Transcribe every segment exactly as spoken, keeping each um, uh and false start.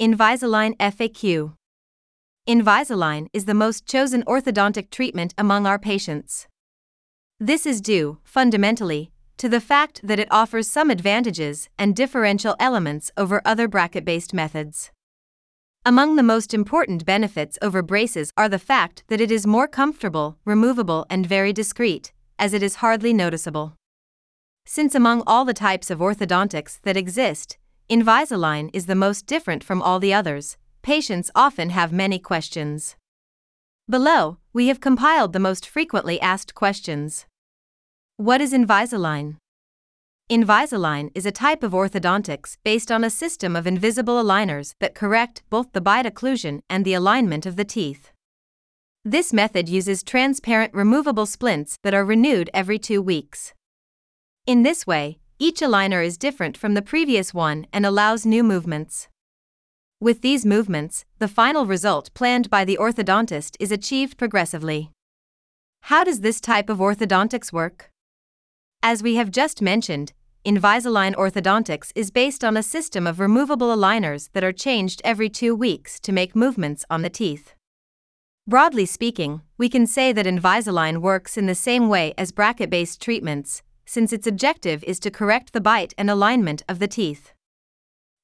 Invisalign F A Q. Invisalign is the most chosen orthodontic treatment among our patients. This is due, fundamentally, to the fact that it offers some advantages and differential elements over other bracket-based methods. Among the most important benefits over braces are the fact that it is more comfortable, removable, and very discreet, as it is hardly noticeable. Since among all the types of orthodontics that exist, Invisalign is the most different from all the others, patients often have many questions. Below, we have compiled the most frequently asked questions. What is Invisalign? Invisalign is a type of orthodontics based on a system of invisible aligners that correct both the bite occlusion and the alignment of the teeth. This method uses transparent removable splints that are renewed every two weeks. In this way, each aligner is different from the previous one and allows new movements. With these movements, the final result planned by the orthodontist is achieved progressively. How does this type of orthodontics work? As we have just mentioned, Invisalign orthodontics is based on a system of removable aligners that are changed every two weeks to make movements on the teeth. Broadly speaking, we can say that Invisalign works in the same way as bracket-based treatments, since its objective is to correct the bite and alignment of the teeth.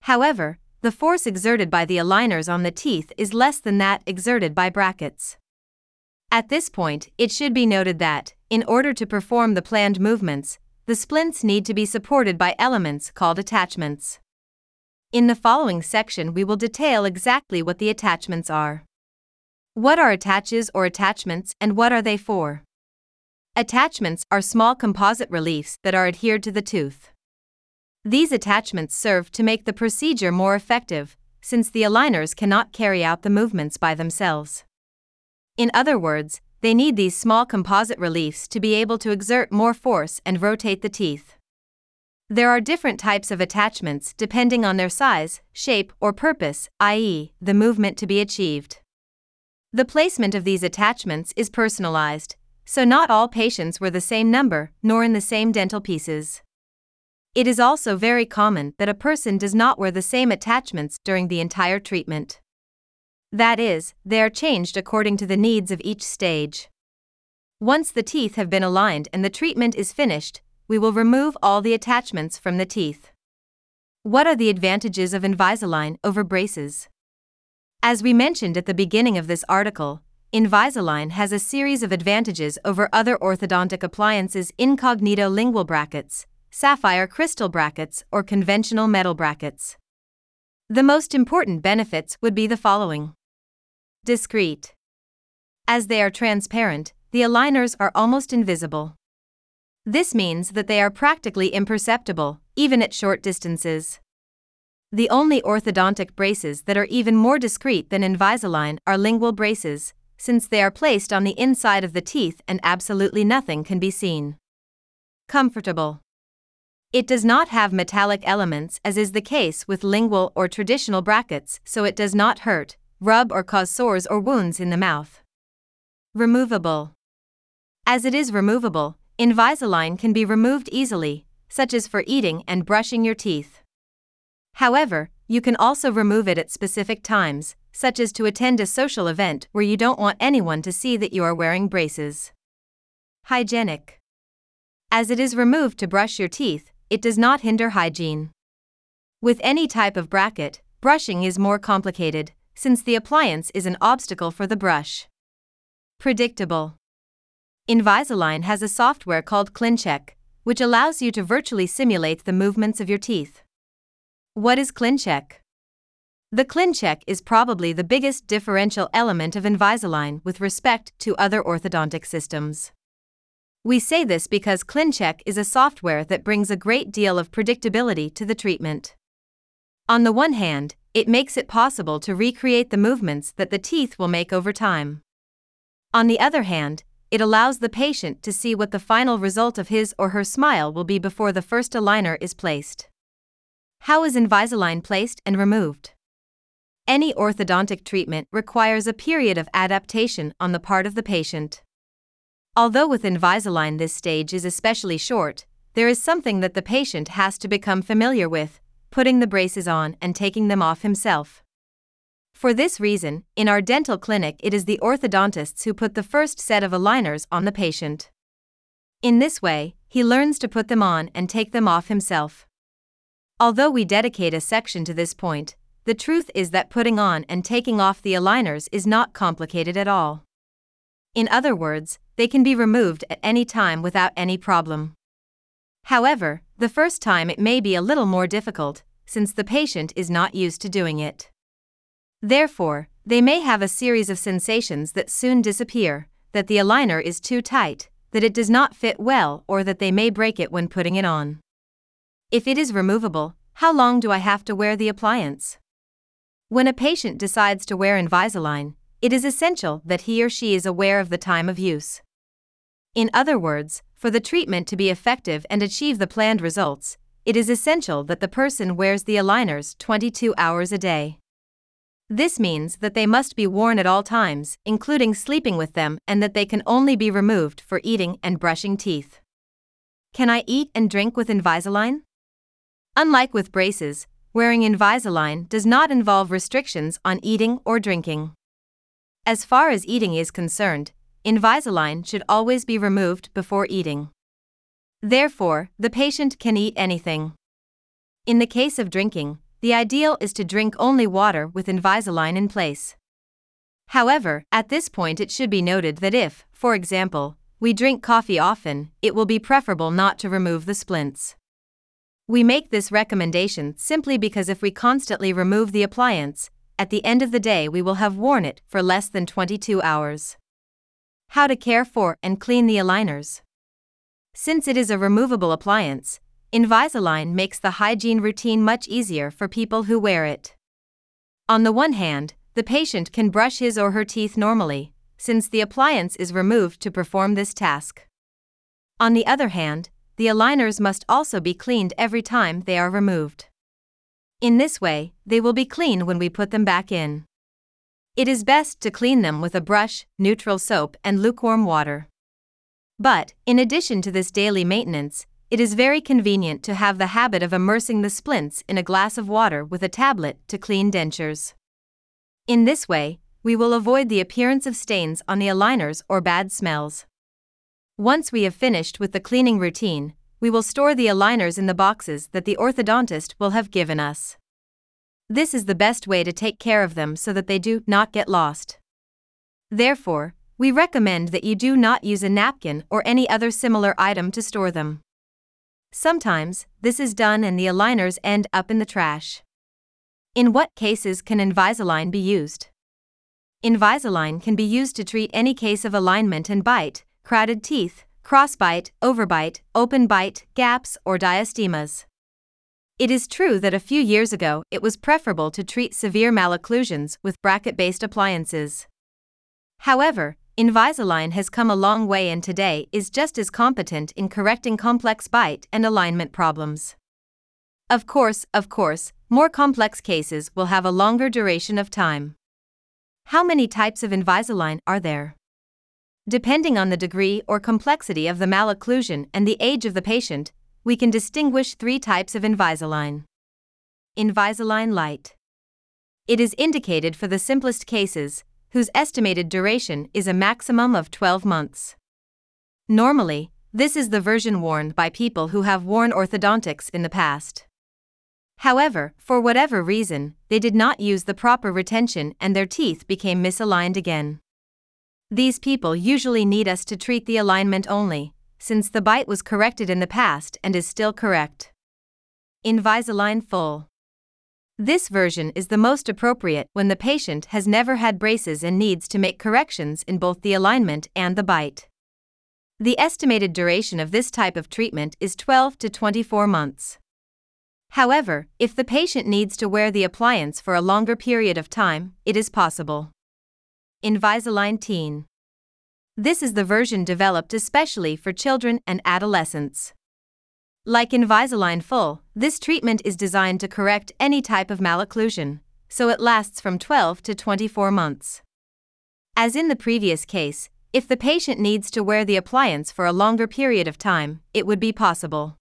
However, the force exerted by the aligners on the teeth is less than that exerted by brackets. At this point, it should be noted that, in order to perform the planned movements, the splints need to be supported by elements called attachments. In the following section, we will detail exactly what the attachments are. What are attaches or attachments, and what are they for? Attachments are small composite reliefs that are adhered to the tooth. These attachments serve to make the procedure more effective, since the aligners cannot carry out the movements by themselves. In other words, they need these small composite reliefs to be able to exert more force and rotate the teeth. There are different types of attachments depending on their size, shape, or purpose, that is, the movement to be achieved. The placement of these attachments is personalized, so not all patients were the same number, nor in the same dental pieces. It is also very common that a person does not wear the same attachments during the entire treatment. That is, they are changed according to the needs of each stage. Once the teeth have been aligned and the treatment is finished, we will remove all the attachments from the teeth. What are the advantages of Invisalign over braces? As we mentioned at the beginning of this article, Invisalign has a series of advantages over other orthodontic appliances: incognito lingual brackets, sapphire crystal brackets, or conventional metal brackets. The most important benefits would be the following. Discreet. As they are transparent, the aligners are almost invisible. This means that they are practically imperceptible, even at short distances. The only orthodontic braces that are even more discreet than Invisalign are lingual braces, since they are placed on the inside of the teeth and absolutely nothing can be seen. Comfortable. It does not have metallic elements as is the case with lingual or traditional brackets, so it does not hurt, rub, or cause sores or wounds in the mouth. Removable. As it is removable, Invisalign can be removed easily, such as for eating and brushing your teeth. However, you can also remove it at specific times, such as to attend a social event where you don't want anyone to see that you are wearing braces. Hygienic. As it is removed to brush your teeth, it does not hinder hygiene. With any type of bracket, brushing is more complicated, since the appliance is an obstacle for the brush. Predictable. Invisalign has a software called ClinCheck, which allows you to virtually simulate the movements of your teeth. What is ClinCheck? The ClinCheck is probably the biggest differential element of Invisalign with respect to other orthodontic systems. We say this because ClinCheck is a software that brings a great deal of predictability to the treatment. On the one hand, it makes it possible to recreate the movements that the teeth will make over time. On the other hand, it allows the patient to see what the final result of his or her smile will be before the first aligner is placed. How is Invisalign placed and removed? Any orthodontic treatment requires a period of adaptation on the part of the patient. Although with Invisalign this stage is especially short, there is something that the patient has to become familiar with: putting the braces on and taking them off himself. For this reason, in our dental clinic it is the orthodontists who put the first set of aligners on the patient. In this way, he learns to put them on and take them off himself. Although we dedicate a section to this point, the truth is that putting on and taking off the aligners is not complicated at all. In other words, they can be removed at any time without any problem. However, the first time it may be a little more difficult, since the patient is not used to doing it. Therefore, they may have a series of sensations that soon disappear, that the aligner is too tight, that it does not fit well, or that they may break it when putting it on. If it is removable, how long do I have to wear the appliance? When a patient decides to wear Invisalign, it is essential that he or she is aware of the time of use. In other words, for the treatment to be effective and achieve the planned results, it is essential that the person wears the aligners twenty-two hours a day. This means that they must be worn at all times, including sleeping with them, and that they can only be removed for eating and brushing teeth. Can I eat and drink with Invisalign? Unlike with braces, wearing Invisalign does not involve restrictions on eating or drinking. As far as eating is concerned, Invisalign should always be removed before eating. Therefore, the patient can eat anything. In the case of drinking, the ideal is to drink only water with Invisalign in place. However, at this point it should be noted that if, for example, we drink coffee often, it will be preferable not to remove the splints. We make this recommendation simply because if we constantly remove the appliance, at the end of the day we will have worn it for less than twenty-two hours. How to care for and clean the aligners. Since it is a removable appliance, Invisalign makes the hygiene routine much easier for people who wear it. On the one hand, the patient can brush his or her teeth normally, since the appliance is removed to perform this task. On the other hand, the aligners must also be cleaned every time they are removed. In this way, they will be clean when we put them back in. It is best to clean them with a brush, neutral soap, and lukewarm water. But, in addition to this daily maintenance, it is very convenient to have the habit of immersing the splints in a glass of water with a tablet to clean dentures. In this way, we will avoid the appearance of stains on the aligners or bad smells. Once we have finished with the cleaning routine, we will store the aligners in the boxes that the orthodontist will have given us. This is the best way to take care of them so that they do not get lost. Therefore, we recommend that you do not use a napkin or any other similar item to store them. Sometimes, this is done and the aligners end up in the trash. In what cases can Invisalign be used? Invisalign can be used to treat any case of alignment and bite, crowded teeth, crossbite, overbite, open bite, gaps, or diastemas. It is true that a few years ago it was preferable to treat severe malocclusions with bracket-based appliances. However, Invisalign has come a long way and today is just as competent in correcting complex bite and alignment problems. Of course, of course, more complex cases will have a longer duration of time. How many types of Invisalign are there? Depending on the degree or complexity of the malocclusion and the age of the patient, we can distinguish three types of Invisalign. Invisalign Light. It is indicated for the simplest cases, whose estimated duration is a maximum of twelve months. Normally, this is the version worn by people who have worn orthodontics in the past. However, for whatever reason, they did not use the proper retention and their teeth became misaligned again. These people usually need us to treat the alignment only, since the bite was corrected in the past and is still correct. Invisalign Full. This version is the most appropriate when the patient has never had braces and needs to make corrections in both the alignment and the bite. The estimated duration of this type of treatment is twelve to twenty-four months. However, if the patient needs to wear the appliance for a longer period of time, it is possible. Invisalign Teen. This is the version developed especially for children and adolescents. Like Invisalign Full, this treatment is designed to correct any type of malocclusion, so it lasts from twelve to twenty-four months. As in the previous case, if the patient needs to wear the appliance for a longer period of time, it would be possible.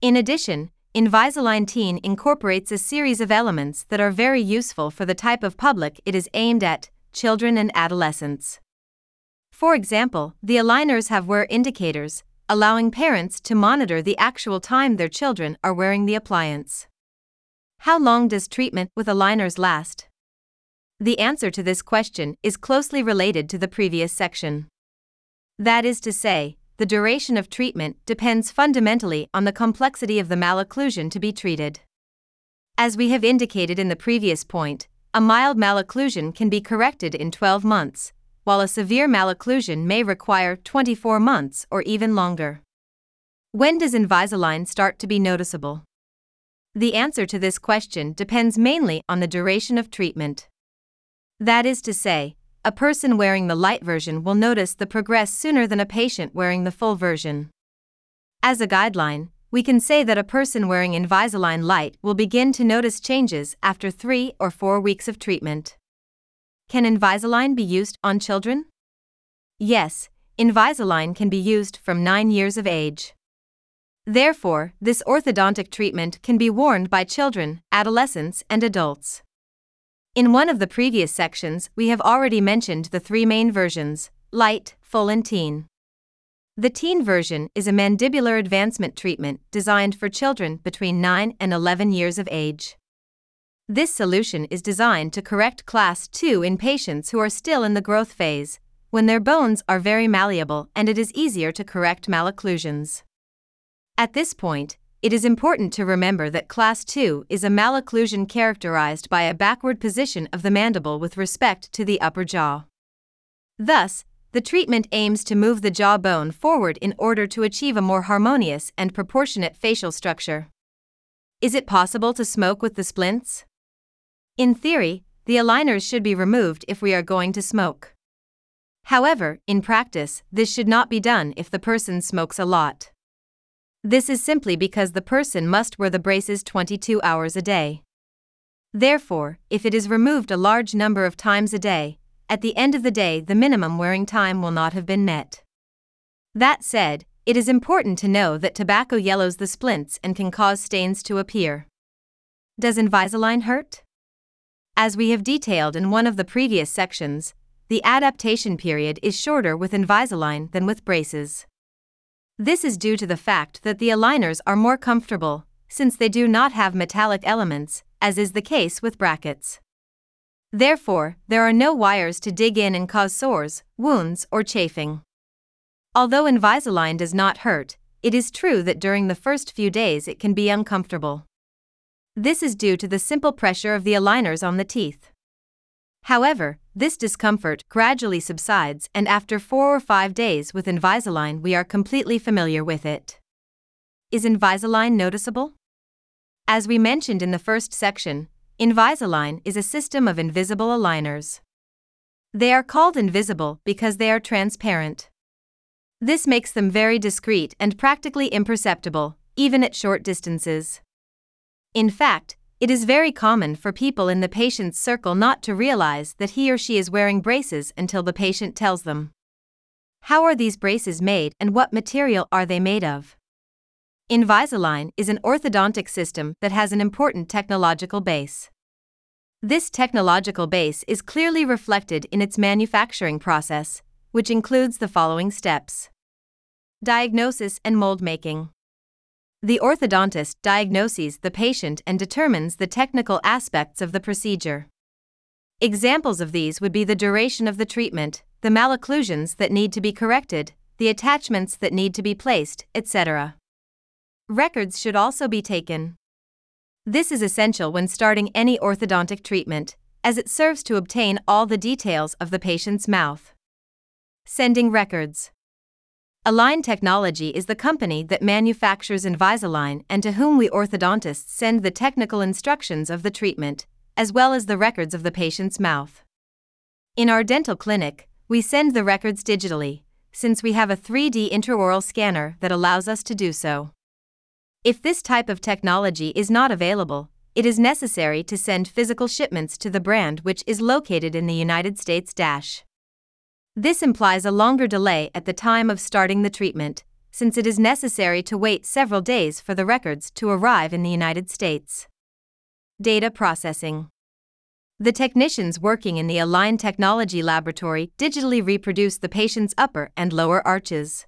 In addition, Invisalign Teen incorporates a series of elements that are very useful for the type of public it is aimed at, children and adolescents. For example, the aligners have wear indicators, allowing parents to monitor the actual time their children are wearing the appliance. How long does treatment with aligners last? The answer to this question is closely related to the previous section. That is to say, the duration of treatment depends fundamentally on the complexity of the malocclusion to be treated. As we have indicated in the previous point, a mild malocclusion can be corrected in twelve months, while a severe malocclusion may require twenty-four months or even longer. When does Invisalign start to be noticeable? The answer to this question depends mainly on the duration of treatment. That is to say, a person wearing the light version will notice the progress sooner than a patient wearing the full version. As a guideline, we can say that a person wearing Invisalign Light will begin to notice changes after three or four weeks of treatment. Can Invisalign be used on children? Yes, Invisalign can be used from nine years of age. Therefore, this orthodontic treatment can be worn by children, adolescents, and adults. In one of the previous sections, we have already mentioned the three main versions: light, full, and teen. The teen version is a mandibular advancement treatment designed for children between nine and eleven years of age. This solution is designed to correct class two in patients who are still in the growth phase, when their bones are very malleable and it is easier to correct malocclusions. At this point, it is important to remember that class two is a malocclusion characterized by a backward position of the mandible with respect to the upper jaw. Thus, the treatment aims to move the jawbone forward in order to achieve a more harmonious and proportionate facial structure. Is it possible to smoke with the splints? In theory, the aligners should be removed if we are going to smoke. However, in practice, this should not be done if the person smokes a lot. This is simply because the person must wear the braces twenty-two hours a day. Therefore, if it is removed a large number of times a day, at the end of the day the minimum wearing time will not have been met. That said, it is important to know that tobacco yellows the splints and can cause stains to appear. Does Invisalign hurt? As we have detailed in one of the previous sections, the adaptation period is shorter with Invisalign than with braces. This is due to the fact that the aligners are more comfortable, since they do not have metallic elements, as is the case with brackets. Therefore, there are no wires to dig in and cause sores, wounds, or chafing. Although Invisalign does not hurt, it is true that during the first few days it can be uncomfortable. This is due to the simple pressure of the aligners on the teeth. However, this discomfort gradually subsides, and after four or five days with Invisalign we are completely familiar with it. Is Invisalign noticeable? As we mentioned in the first section, Invisalign is a system of invisible aligners. They are called invisible because they are transparent. This makes them very discreet and practically imperceptible, even at short distances. In fact, it is very common for people in the patient's circle not to realize that he or she is wearing braces until the patient tells them. How are these braces made and what material are they made of? Invisalign is an orthodontic system that has an important technological base. This technological base is clearly reflected in its manufacturing process, which includes the following steps: diagnosis and mold making. The orthodontist diagnoses the patient and determines the technical aspects of the procedure. Examples of these would be the duration of the treatment, the malocclusions that need to be corrected, the attachments that need to be placed, et cetera. Records should also be taken. This is essential when starting any orthodontic treatment, as it serves to obtain all the details of the patient's mouth. Sending records. Align Technology is the company that manufactures Invisalign and to whom we orthodontists send the technical instructions of the treatment, as well as the records of the patient's mouth. In our dental clinic, we send the records digitally, since we have a three D intraoral scanner that allows us to do so. If this type of technology is not available, it is necessary to send physical shipments to the brand which is located in the United States. This implies a longer delay at the time of starting the treatment, since it is necessary to wait several days for the records to arrive in the United States. Data processing. The technicians working in the Align Technology Laboratory digitally reproduce the patient's upper and lower arches.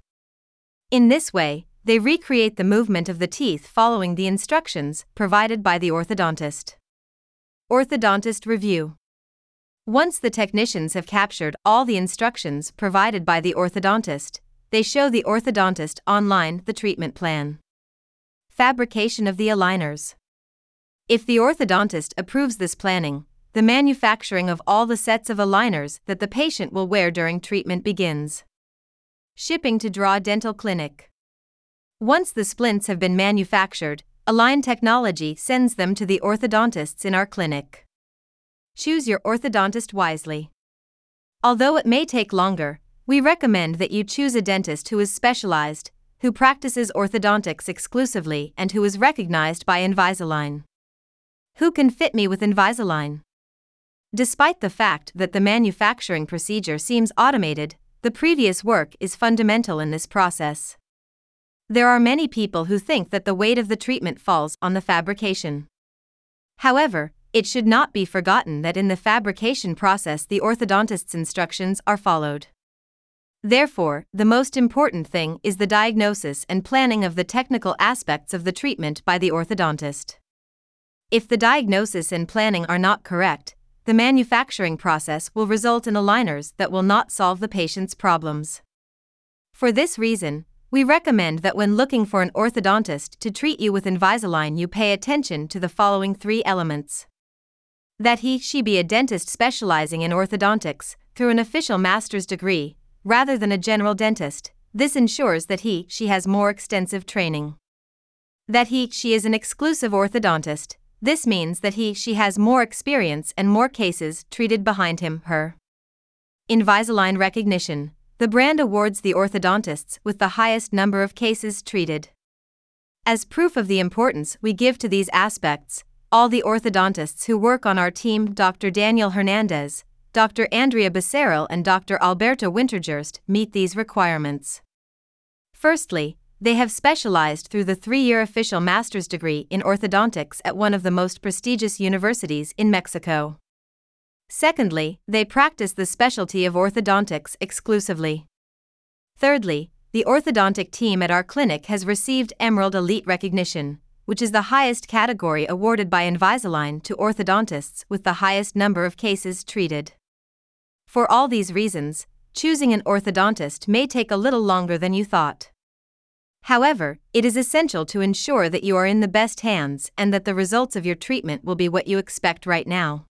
In this way, they recreate the movement of the teeth following the instructions provided by the orthodontist. Orthodontist review. Once the technicians have captured all the instructions provided by the orthodontist, they show the orthodontist online the treatment plan. Fabrication of the aligners. If the orthodontist approves this planning, the manufacturing of all the sets of aligners that the patient will wear during treatment begins. Shipping to Draw Dental Clinic. Once the splints have been manufactured, Align Technology sends them to the orthodontists in our clinic. Choose your orthodontist wisely. Although it may take longer, we recommend that you choose a dentist who is specialized, who practices orthodontics exclusively, and who is recognized by Invisalign. Who can fit me with Invisalign? Despite the fact that the manufacturing procedure seems automated, the previous work is fundamental in this process. There are many people who think that the weight of the treatment falls on the fabrication. However, it should not be forgotten that in the fabrication process the orthodontist's instructions are followed. Therefore, the most important thing is the diagnosis and planning of the technical aspects of the treatment by the orthodontist. If the diagnosis and planning are not correct, the manufacturing process will result in aligners that will not solve the patient's problems. For this reason, we recommend that when looking for an orthodontist to treat you with Invisalign, you pay attention to the following three elements. That he/she be a dentist specializing in orthodontics through an official master's degree, rather than a general dentist. This ensures that he/she has more extensive training. That he/she is an exclusive orthodontist. This means that he/she has more experience and more cases treated behind him/her. Invisalign recognition. The brand awards the orthodontists with the highest number of cases treated. As proof of the importance we give to these aspects, all the orthodontists who work on our team, Doctor Daniel Hernandez, Doctor Andrea Becerril, and Doctor Alberto Wintergerst, meet these requirements. Firstly, they have specialized through the three-year official master's degree in orthodontics at one of the most prestigious universities in Mexico. Secondly, they practice the specialty of orthodontics exclusively. Thirdly, the orthodontic team at our clinic has received Emerald Elite recognition, which is the highest category awarded by Invisalign to orthodontists with the highest number of cases treated. For all these reasons, choosing an orthodontist may take a little longer than you thought. However, it is essential to ensure that you are in the best hands and that the results of your treatment will be what you expect right now.